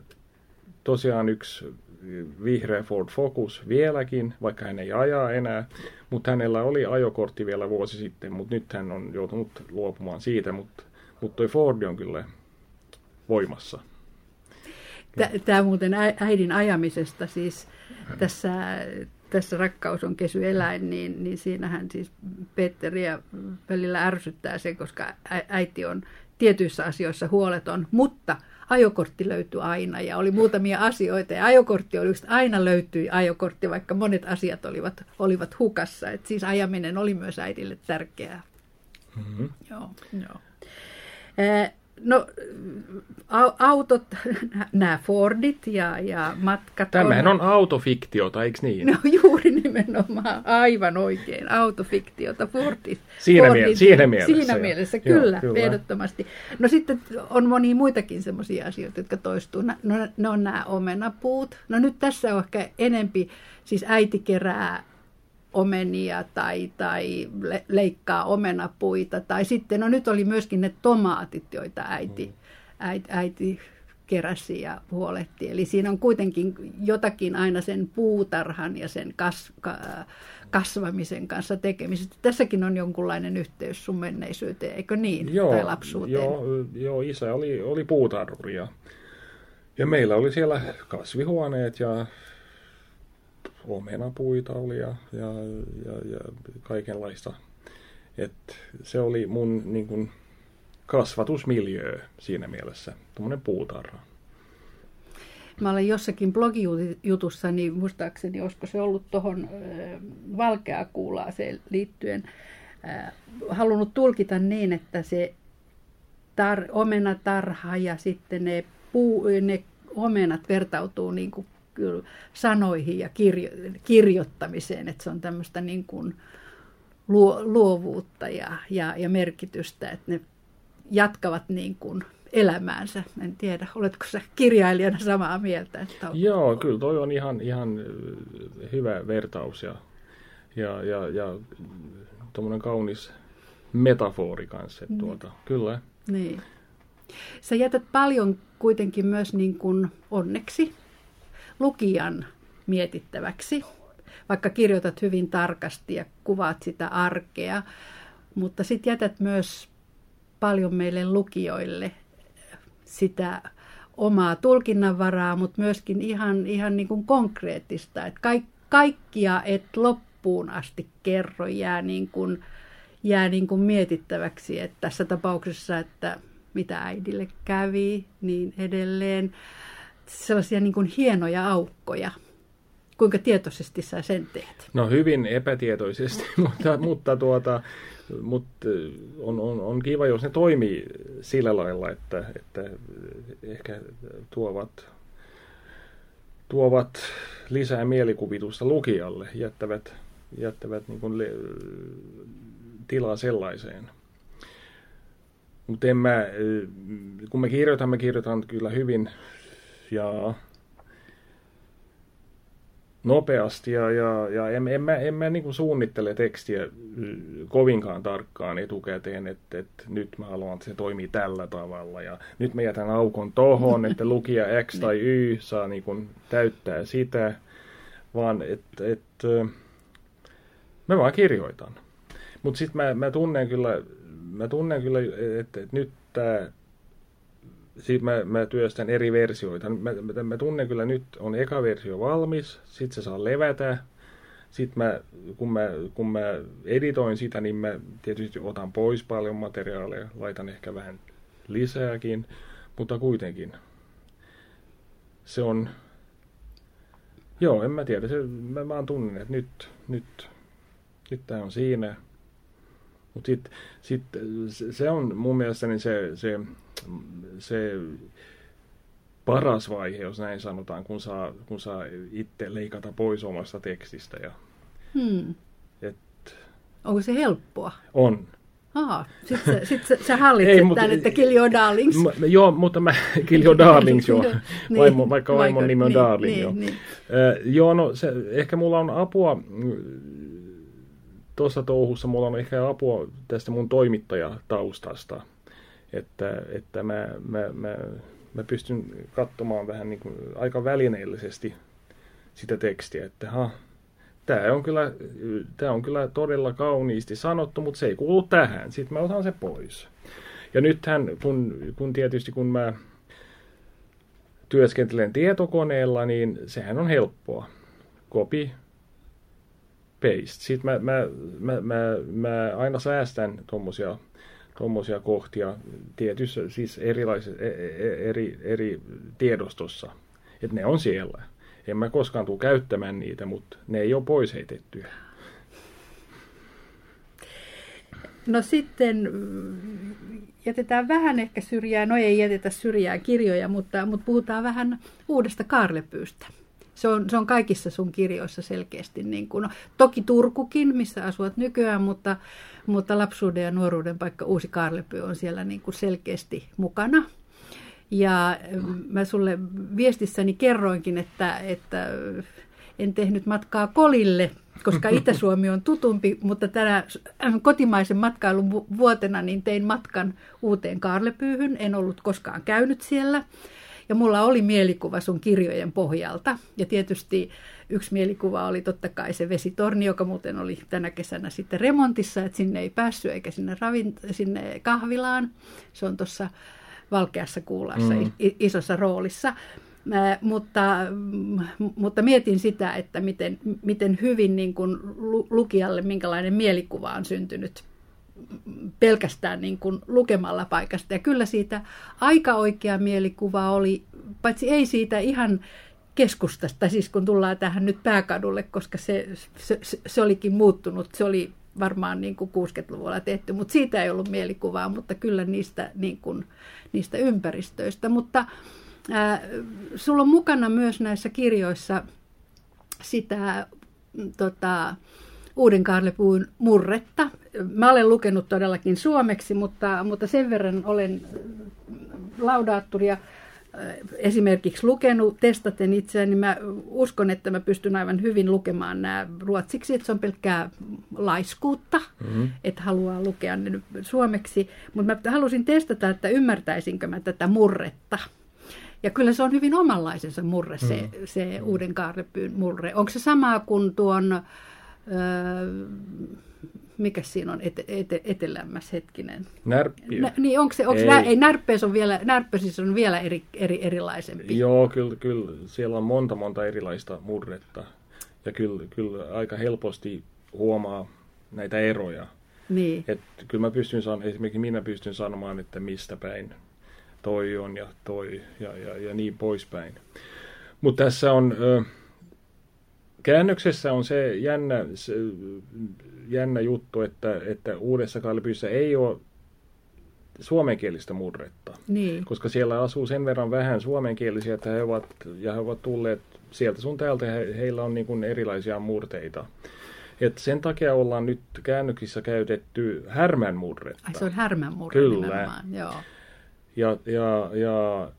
tosiaan yksi vihreä Ford Focus vieläkin, vaikka hän ei ajaa enää, mutta hänellä oli ajokortti vielä vuosi sitten, mutta nyt hän on joutunut luopumaan siitä, mutta mut toi Fordi on kyllä voimassa. Tämä muuten äidin ajamisesta, siis tässä, tässä Rakkaus on kesyeläin, niin, niin siinähän siis Petteriä välillä ärsyttää se, koska äiti on tietyissä asioissa huoleton, mutta ajokortti löytyi aina ja oli muutamia asioita ja ajokortti oli yksi, aina löytyi ajokortti, vaikka monet asiat olivat, olivat hukassa. Et siis ajaminen oli myös äidille tärkeää. Mm-hmm. Joo, joo. Eh, no autot, nämä Fordit ja, ja matkat. Tämähän on, on autofiktiota, eikö niin? No juuri nimenomaan, aivan oikein, autofiktiota, Fordit. Siinä, Fordit, mie- siinä mielessä. Siinä mielessä, joo. kyllä, joo, kyllä. ehdottomasti. No sitten on monia muitakin semmoisia asioita, jotka toistuu. No ne on nämä omenapuut. No nyt tässä on ehkä enempi, siis äiti kerää omenia tai, tai le- leikkaa omenapuita. Tai sitten, no nyt oli myöskin ne tomaatit, joita äiti, äiti, äiti keräsi ja huolehti. Eli siinä on kuitenkin jotakin aina sen puutarhan ja sen kas- ka- kasvamisen kanssa tekemisestä. Tässäkin on jonkunlainen yhteys sun menneisyyteen, eikö niin? Joo, tai lapsuuteen. Joo, joo, isä oli, oli puutarhuri ja, ja meillä oli siellä kasvihuoneet ja omenapuita oli ja, ja, ja, ja kaikenlaista. Et se oli mun niin kun, kasvatusmiljöö siinä mielessä, tuommoinen puutarha. Mä olen jossakin blogijutussa, niin muistaakseni, olisiko se ollut tuohon valkeakuulaaseen liittyen, äh, halunnut tulkita niin, että se tar- omenatarha ja sitten ne, puu, ne omenat vertautuu niin kuin kyllä sanoihin ja kirjo- kirjoittamiseen, että se on tämmöistä niin kuin luo- luovuutta ja, ja, ja merkitystä, että ne jatkavat niin kuin elämäänsä. En tiedä, oletko sä kirjailijana samaa mieltä? Että on... Joo, kyllä toi on ihan, ihan hyvä vertaus ja, ja, ja, ja tuommoinen kaunis metafori kanssa. Niin. Tuota, kyllä. Niin. Sä jätät paljon kuitenkin myös niin kuin onneksi lukijan mietittäväksi, vaikka kirjoitat hyvin tarkasti ja kuvaat sitä arkea, mutta sitten jätät myös paljon meille lukijoille sitä omaa tulkinnanvaraa, mutta myöskin ihan, ihan niin kuin konkreettista, että kaik, kaikkia et loppuun asti kerro, jää, niin kuin, jää niin kuin mietittäväksi, että tässä tapauksessa, että mitä äidille kävi, niin edelleen. Sellaisia niin kuin hienoja aukkoja. Kuinka tietoisesti sä sen teet? No hyvin epätietoisesti, mutta, mutta, tuota, mutta on, on, on kiva, jos ne toimii sillä lailla, että, että ehkä tuovat, tuovat lisää mielikuvitusta lukijalle, jättävät, jättävät niin kuin le, tilaa sellaiseen. Mutta en mä, kun me kirjoitan, me kirjoitan kyllä hyvin ja nopeasti ja, ja, ja en, en mä, en mä niin kuin suunnittele tekstiä kovinkaan tarkkaan etukäteen, että, että nyt mä haluan, että se toimii tällä tavalla ja nyt mä jätän aukon tohon, että lukija X tai Y saa niin kuin täyttää sitä, vaan että et, mä vaan kirjoitan. Mutta sitten mä, mä tunnen kyllä, mä tunnen kyllä että, että nyt tämä... Sitten mä, mä työstän eri versioita. Mä, mä, mä tunnen kyllä nyt on eka versio valmis, sitten se saa levätä. Sitten mä, kun, mä, kun mä editoin sitä, niin mä tietysti otan pois paljon materiaalia, laitan ehkä vähän lisääkin, mutta kuitenkin. se on, joo, en mä tiedä, se, mä vaan tunnen, että nyt, nyt, nyt tää on siinä. Mutta sitten sit, se on mun mielestäni se, se, se paras vaihe, jos näin sanotaan, kun saa, kun saa itse leikata pois omasta tekstistä. Ja, hmm. et, onko se helppoa? On. Aha, sitten sä, sit sä, sä hallitset ei, mut, tämän, että kill your darlings. M- joo, mutta mä, kill your darlings, joo. niin, vaimo, vaikka vaimon nimi on niin, darling, niin, joo. Niin. Uh, joo, no se, ehkä mulla on apua... Tuossa touhussa mulla on ehkä apua tästä mun toimittajataustasta, että, että mä, mä, mä, mä pystyn katsomaan vähän niin kuin aika välineellisesti sitä tekstiä, että ha, tää on kyllä, tää on kyllä todella kauniisti sanottu, mutta se ei kuulu tähän, sitten mä otan se pois. Ja nythän, kun, kun tietysti kun mä työskentelen tietokoneella, niin sehän on helppoa. Copy. Sitten mä, mä, mä, mä, mä aina säästän tommosia, tommosia kohtia tietyissä, siis eri, eri tiedostossa, että ne on siellä. En mä koskaan tule käyttämään niitä, mutta ne ei ole pois heitettyä. No sitten jätetään vähän ehkä syrjään, no ei jätetä syrjään kirjoja, mutta, mutta puhutaan vähän uudesta Kaarlepyystä. Se on, se on kaikissa sun kirjoissa selkeästi. Niin kuin, no, toki Turkukin, missä asuat nykyään, mutta, mutta lapsuuden ja nuoruuden paikka Uusi Kaarlepyy on siellä niin kuin selkeästi mukana. Ja mä sulle viestissäni kerroinkin, että, että en tehnyt matkaa Kolille, koska Itä-Suomi on tutumpi, mutta tänä kotimaisen matkailun vuotena niin tein matkan Uuteen Kaarlepyyhyn. En ollut koskaan käynyt siellä. Ja mulla oli mielikuva sun kirjojen pohjalta. Ja tietysti yksi mielikuva oli totta kai se Vesitorni, joka muuten oli tänä kesänä sitten remontissa, että sinne ei päässyt eikä sinne, ravint- sinne kahvilaan. Se on tuossa Valkeassa Kuulassa mm. isossa roolissa. Mä, mutta, mutta mietin sitä, että miten, miten hyvin niin kuin lukijalle, minkälainen mielikuva on syntynyt pelkästään niin kuin lukemalla paikasta. Ja kyllä siitä aika oikea mielikuva oli, paitsi ei siitä ihan keskustasta, siis kun tullaan tähän nyt pääkadulle, koska se, se, se olikin muuttunut. Se oli varmaan niin kuin kuusikymmentäluvulla tehty, mutta siitä ei ollut mielikuvaa, mutta kyllä niistä, niin kuin, niistä ympäristöistä. Mutta äh, sulla on mukana myös näissä kirjoissa sitä... Tota, Uuden Kaarlepuun murretta. Mä olen lukenut todellakin suomeksi, mutta, mutta sen verran olen laudaatturia esimerkiksi lukenut, testaten itseäni, niin mä uskon, että mä pystyn aivan hyvin lukemaan nämä ruotsiksi, että se on pelkkää laiskuutta, mm-hmm. että haluaa lukea ne suomeksi. Mutta mä halusin testata, että ymmärtäisinkö mä tätä murretta. Ja kyllä se on hyvin omanlaisensa murre, se, mm-hmm. se Uuden Kaarlepuun murre. Onko se sama kuin tuon... Öö, mikä siinä on ete, ete, etelämmäs hetkinen? Närppiö. Nä, niin onko se, onko ei. Nä, ei närppeys on vielä, närppeys on vielä eri, eri, erilaisempi. Joo, kyllä, kyllä. Siellä on monta, monta erilaista murretta. Ja kyllä, kyllä aika helposti huomaa näitä eroja. Niin. Et kyllä mä pystyn sanomaan, esimerkiksi minä pystyn sanomaan, että mistä päin toi on ja toi ja, ja, ja niin poispäin. Mutta tässä on... Öö, Käännöksessä on se jännä, se jännä juttu, että, että Uudessa Kaarlepyyssä ei ole suomenkielistä murretta, niin. Koska siellä asuu sen verran vähän suomenkielisiä, että he ovat, ja he ovat tulleet sieltä sun täältä, he, heillä on niin kuin erilaisia murteita. Et sen takia ollaan nyt käännöksissä käytetty Härmän murretta. Ai, se on Härmän murre nimenomaan, joo. Ja, ja, ja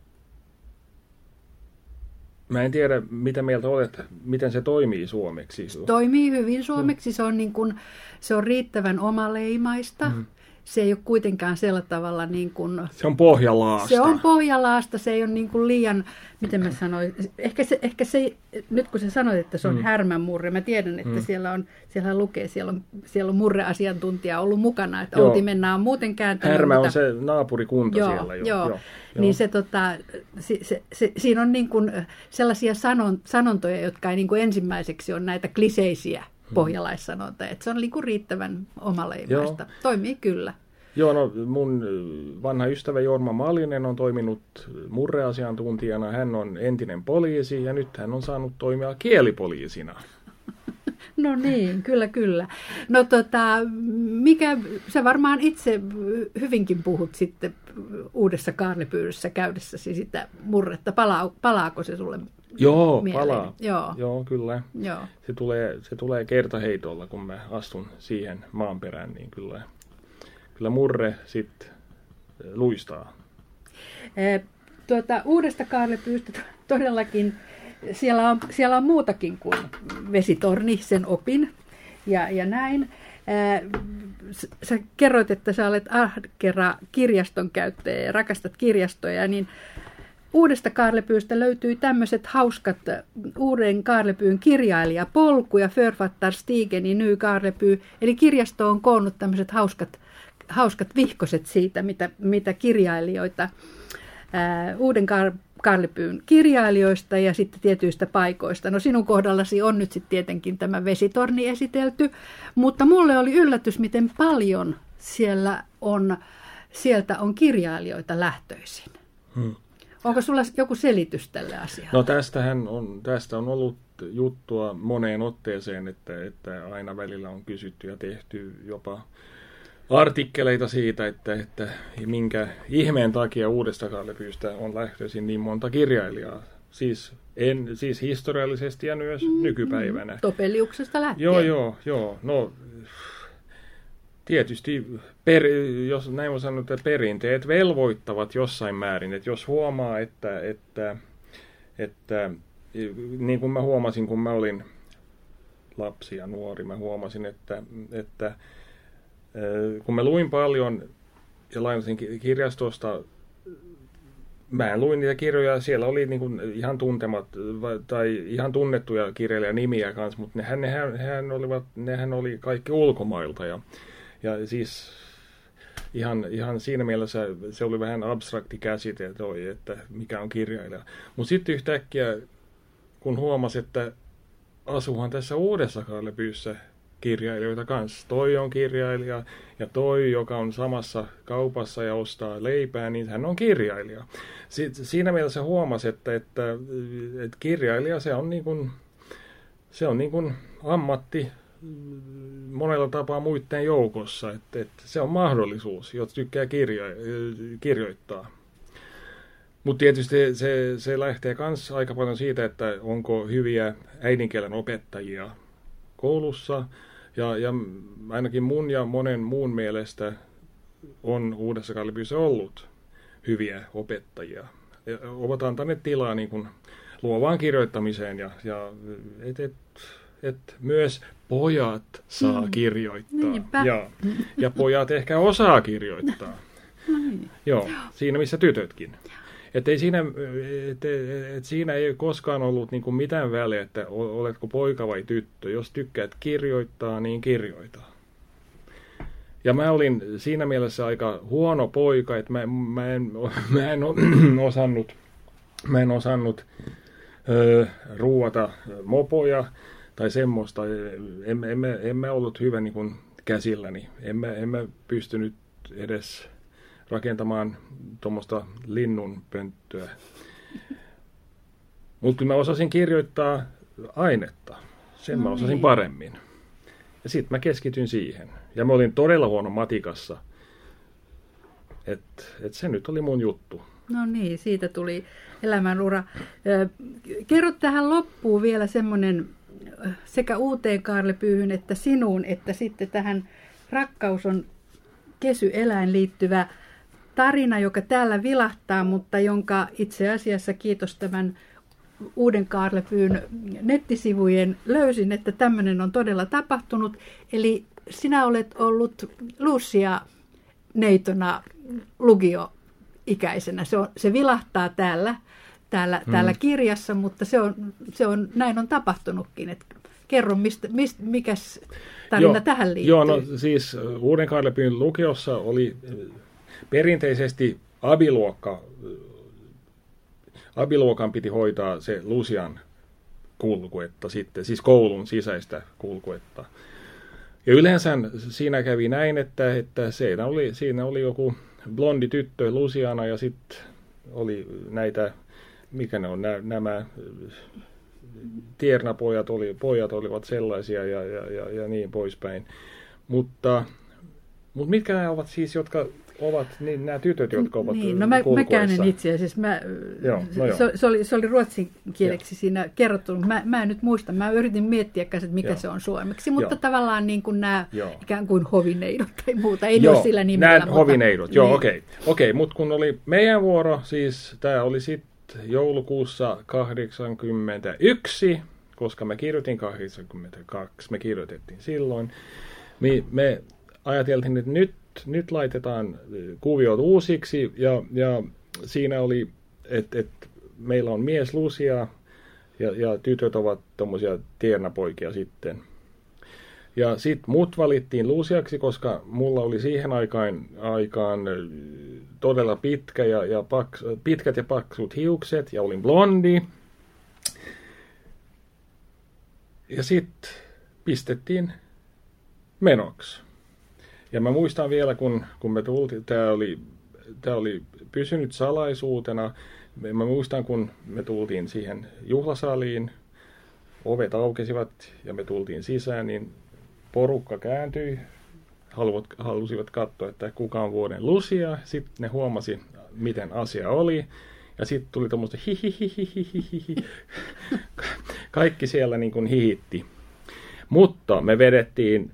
mä en tiedä, mitä mieltä olet, miten se toimii suomeksi. Se toimii hyvin suomeksi, se on, niin kuin, se on riittävän omaleimaista. Mm. Se ei ole kuitenkaan sillä tavalla... Niin kuin, se on pohjalaasta. Se on pohjalaasta, se ei ole niin kuin liian... Miten mä sanoin? Ehkä se, ehkä se, nyt kun sä sanoit, että se on mm. Härmän murre, mä tiedän, että mm. siellä, on, siellä lukee, siellä on, siellä on murreasiantuntija ollut mukana, että Outi mennään muuten kääntämään. Härmä mutta, on se naapurikunta joo, siellä. Jo, joo, joo. Niin se, tota, se, se, se, siinä on niin kuin sellaisia sanon, sanontoja, jotka ei niin kuin ensimmäiseksi on näitä kliseisiä. Pohjalaissanonta, että se on liiku riittävän omaleimaista. Joo. Toimii kyllä. Joo, no mun vanha ystävä Jorma Malinen on toiminut murreasiantuntijana. Hän on entinen poliisi ja nyt hän on saanut toimia kielipoliisina. No niin, kyllä, kyllä. No tota, mikä, sä varmaan itse hyvinkin puhut sitten uudessa kaarnipyydyssä käydessäsi sitä murretta. Palaa, palaako se sulle Joo, mieleen? Palaa. Joo. Joo, kyllä. Joo. Se tulee, se tulee kertaheitolla, kun mä astun siihen maanperään, niin kyllä, kyllä murre sitten luistaa. Eh, tuota, uudesta kaarnipyydystä todellakin... Siellä on, siellä on muutakin kuin vesitorni, sen opin ja, ja näin. Ää, sä kerroit, että sä olet ahkera kirjaston käyttäjä ja rakastat kirjastoja, niin uudesta Kaarlepyystä löytyy tämmöiset hauskat uuden Kaarlepyyn kirjailijapolku ja Författar Stigeni ny Kaarlepyy, eli kirjasto on koonnut tämmöiset hauskat, hauskat vihkoset siitä, mitä, mitä kirjailijoita ää, uuden Kaarlepyyn Kaarlepyyn kirjailijoista ja sitten tietyistä paikoista. No sinun kohdallasi on nyt sitten tietenkin tämä vesitorni esitelty, mutta mulle oli yllätys, miten paljon siellä on, sieltä on kirjailijoita lähtöisin. Hmm. Onko sulla joku selitys tälle asialle? No tästähän on, tästä on ollut juttua moneen otteeseen, että, että aina välillä on kysytty ja tehty jopa artikkeleita siitä, että, että minkä ihmeen takia uudesta Kaarlepyystä on lähtöisin niin monta kirjailijaa. Siis, en, siis historiallisesti ja myös mm, nykypäivänä. Topeliuksesta lähtien. Joo, joo, joo. No, tietysti, per, jos näin voi sanoa, että perinteet velvoittavat jossain määrin. Että jos huomaa, että, että, että niin kuin mä huomasin, kun mä olin lapsi ja nuori, mä huomasin, että... että kun mä luin paljon ja lainasin kirjastosta, mä luin niitä kirjoja, siellä oli niin kuin ihan tuntemat tai ihan tunnettuja kirjailijanimiä kanssa, mutta nehän, nehän, nehän, olivat, nehän oli kaikki ulkomailta. Ja, ja siis ihan, ihan siinä mielessä se oli vähän abstrakti käsite toi, että mikä on kirjailija. Mutta sitten yhtäkkiä, kun huomasi, että asuhan tässä uudessa Kaarlepyyssä kirjailijoita kanssa. Toi on kirjailija ja toi, joka on samassa kaupassa ja ostaa leipää, niin hän on kirjailija. Sitten siinä mielessä huomasi, että, että, että kirjailija se on, niin kuin, se on niin kuin ammatti monella tapaa muiden joukossa. Että, että se on mahdollisuus, jota tykkää kirja, kirjoittaa. Mutta tietysti se, se lähtee myös aika paljon siitä, että onko hyviä äidinkielen opettajia koulussa. Ja, ja ainakin mun ja monen muun mielestä on uudessa Kaarlepyyssä ollut hyviä opettajia. Ja ovat antaneet tilaa niin kuin luovaan kirjoittamiseen ja, ja et, et, et myös pojat saa mm. kirjoittaa. Ja, ja pojat ehkä osaa kirjoittaa. No niin. Joo, siinä missä tytötkin. Että siinä, et, et siinä ei koskaan ollut niinku mitään väliä, että oletko poika vai tyttö. Jos tykkäät kirjoittaa, niin kirjoita. Ja mä olin siinä mielessä aika huono poika, että mä, mä, en, mä en osannut, mä en osannut ö, ruuata mopoja tai semmoista. En, en, en mä ollut hyvä niin kuin käsilläni. En mä, en mä pystynyt edes... rakentamaan tuommoista linnunpönttöä. Mutta kyllä mä osasin kirjoittaa ainetta. Sen no mä osasin niin. paremmin. Ja sitten mä keskityin siihen. Ja mä olin todella huono matikassa. Että et se nyt oli mun juttu. No niin, siitä tuli elämänura. Kerro tähän loppuun vielä semmoinen sekä uuteen Kaarlepyyhyn että sinuun, että sitten tähän rakkaus on kesyeläin liittyvä tarina, joka täällä vilahtaa, mutta jonka itse asiassa kiitos tämän uuden Kaarlepyyn nettisivujen löysin, että tämmöinen on todella tapahtunut. Eli sinä olet ollut Lucia-neitona lukioikäisenä. Se, on, se vilahtaa täällä, täällä, hmm. täällä kirjassa, mutta se on, se on, näin on tapahtunutkin. Et kerro, mistä, mistä, mikäs tarina joo, tähän liittyy. Joo, no siis uuden Kaarlepyyn lukiossa oli... Perinteisesti abiluokka, abiluokan piti hoitaa se Lucian kulkuetta sitten, siis koulun sisäistä kulkuetta. Ja yleensä siinä kävi näin, että, että siinä, oli, siinä oli joku blondi tyttö, Luciana, ja sitten oli näitä, mikä ne on, nä, nämä tiernapojat, oli, pojat olivat sellaisia ja, ja, ja, ja niin poispäin. Mutta, mutta mitkä nämä ovat siis, jotka ovat, niin nämä tytöt, jotka ovat niin, no mä, mä käännen itse asiassa. Mä, joo, no se, se, oli, se oli ruotsin kieleksi joo. siinä kerrottu, mutta mä, mä en nyt muista. Mä yritin miettiä, että mikä joo. se on suomeksi, mutta joo. tavallaan niin kuin nämä joo. ikään kuin hovineidot tai muuta. Ei joo. ole sillä nimellä. Nämä hovineidot, mutta, joo niin. okei. Okei, mutta kun oli meidän vuoro, siis tämä oli sitten joulukuussa kahdeksankymmentäyksi, koska me kirjoitin kahdeksankymmentäkaksi, me kirjoitettiin silloin. Me, me ajateltiin, että nyt Nyt laitetaan kuviot uusiksi ja, ja siinä oli, että et meillä on mies Lucia ja, ja tytöt ovat tuommoisia tiernapoikia sitten. Ja sitten mut valittiin Luciaksi, koska mulla oli siihen aikaan, aikaan todella pitkä ja, ja paks, pitkät ja paksut hiukset ja olin blondi. Ja sitten pistettiin menoksi. Ja mä muistan vielä, kun, kun me tultiin, tämä oli, tämä oli pysynyt salaisuutena. Mä muistan, kun me tultiin siihen juhlasaliin, ovet aukesivat ja me tultiin sisään, niin porukka kääntyi, haluat, halusivat katsoa, että kuka on vuoden Lucia. Sitten ne huomasi, miten asia oli. Ja sitten tuli tuommoista hihihihihihihi. Kaikki siellä niin kuin hihitti. Mutta me vedettiin.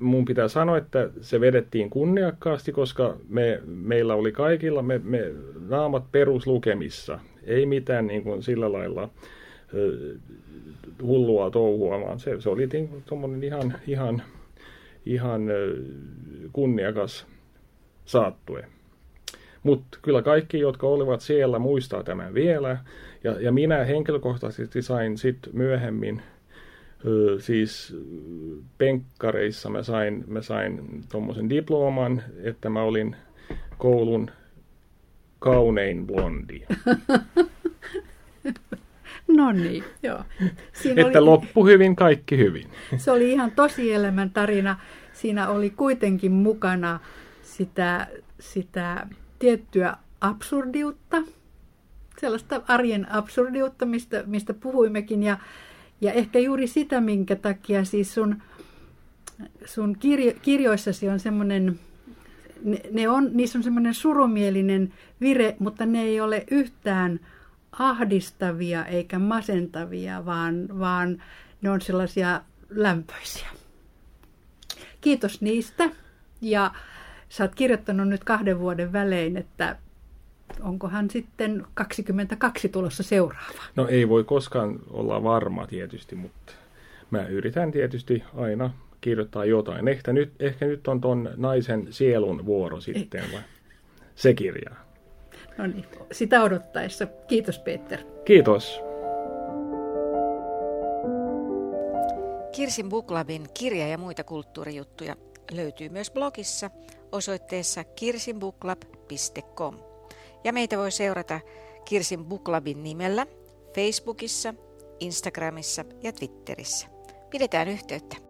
Mun pitää sanoa, että se vedettiin kunniakkaasti, koska me, meillä oli kaikilla me, me naamat peruslukemissa. Ei mitään niin kuin sillä lailla ö, hullua touhua, vaan se, se oli tommonen ihan, ihan, ihan ö, kunniakas saattue. Mutta kyllä kaikki, jotka olivat siellä, muistaa tämän vielä. Ja, ja minä henkilökohtaisesti sain sitten myöhemmin siis penkkareissa mä sain, mä sain tommosen diploman, että mä olin koulun kaunein blondi. No niin, joo. Siinä että oli, loppu hyvin, kaikki hyvin. Se oli ihan tosielämän tarina. Siinä oli kuitenkin mukana sitä, sitä tiettyä absurdiutta, sellaista arjen absurdiutta, mistä, mistä puhuimmekin ja Ja ehkä juuri sitä, minkä takia siis sun, sun kirjo, kirjoissasi on semmoinen, ne, ne on, niissä on semmoinen surumielinen vire, mutta ne ei ole yhtään ahdistavia eikä masentavia, vaan, vaan ne on sellaisia lämpöisiä. Kiitos niistä. Ja sä oot kirjoittanut nyt kahden vuoden välein, että onkohan sitten kaksikymmentäkaksi tulossa seuraava? No ei voi koskaan olla varma tietysti, mutta mä yritän tietysti aina kirjoittaa jotain. Ehkä nyt, ehkä nyt on ton naisen sielun vuoro sitten, vai se kirjaa. No niin, sitä odottaessa. Kiitos Peter. Kiitos. Kirsin Booklabin kirja ja muita kulttuurijuttuja löytyy myös blogissa osoitteessa kirsin booklab piste com. Ja meitä voi seurata Kirsin Booklabin nimellä Facebookissa, Instagramissa ja Twitterissä. Pidetään yhteyttä.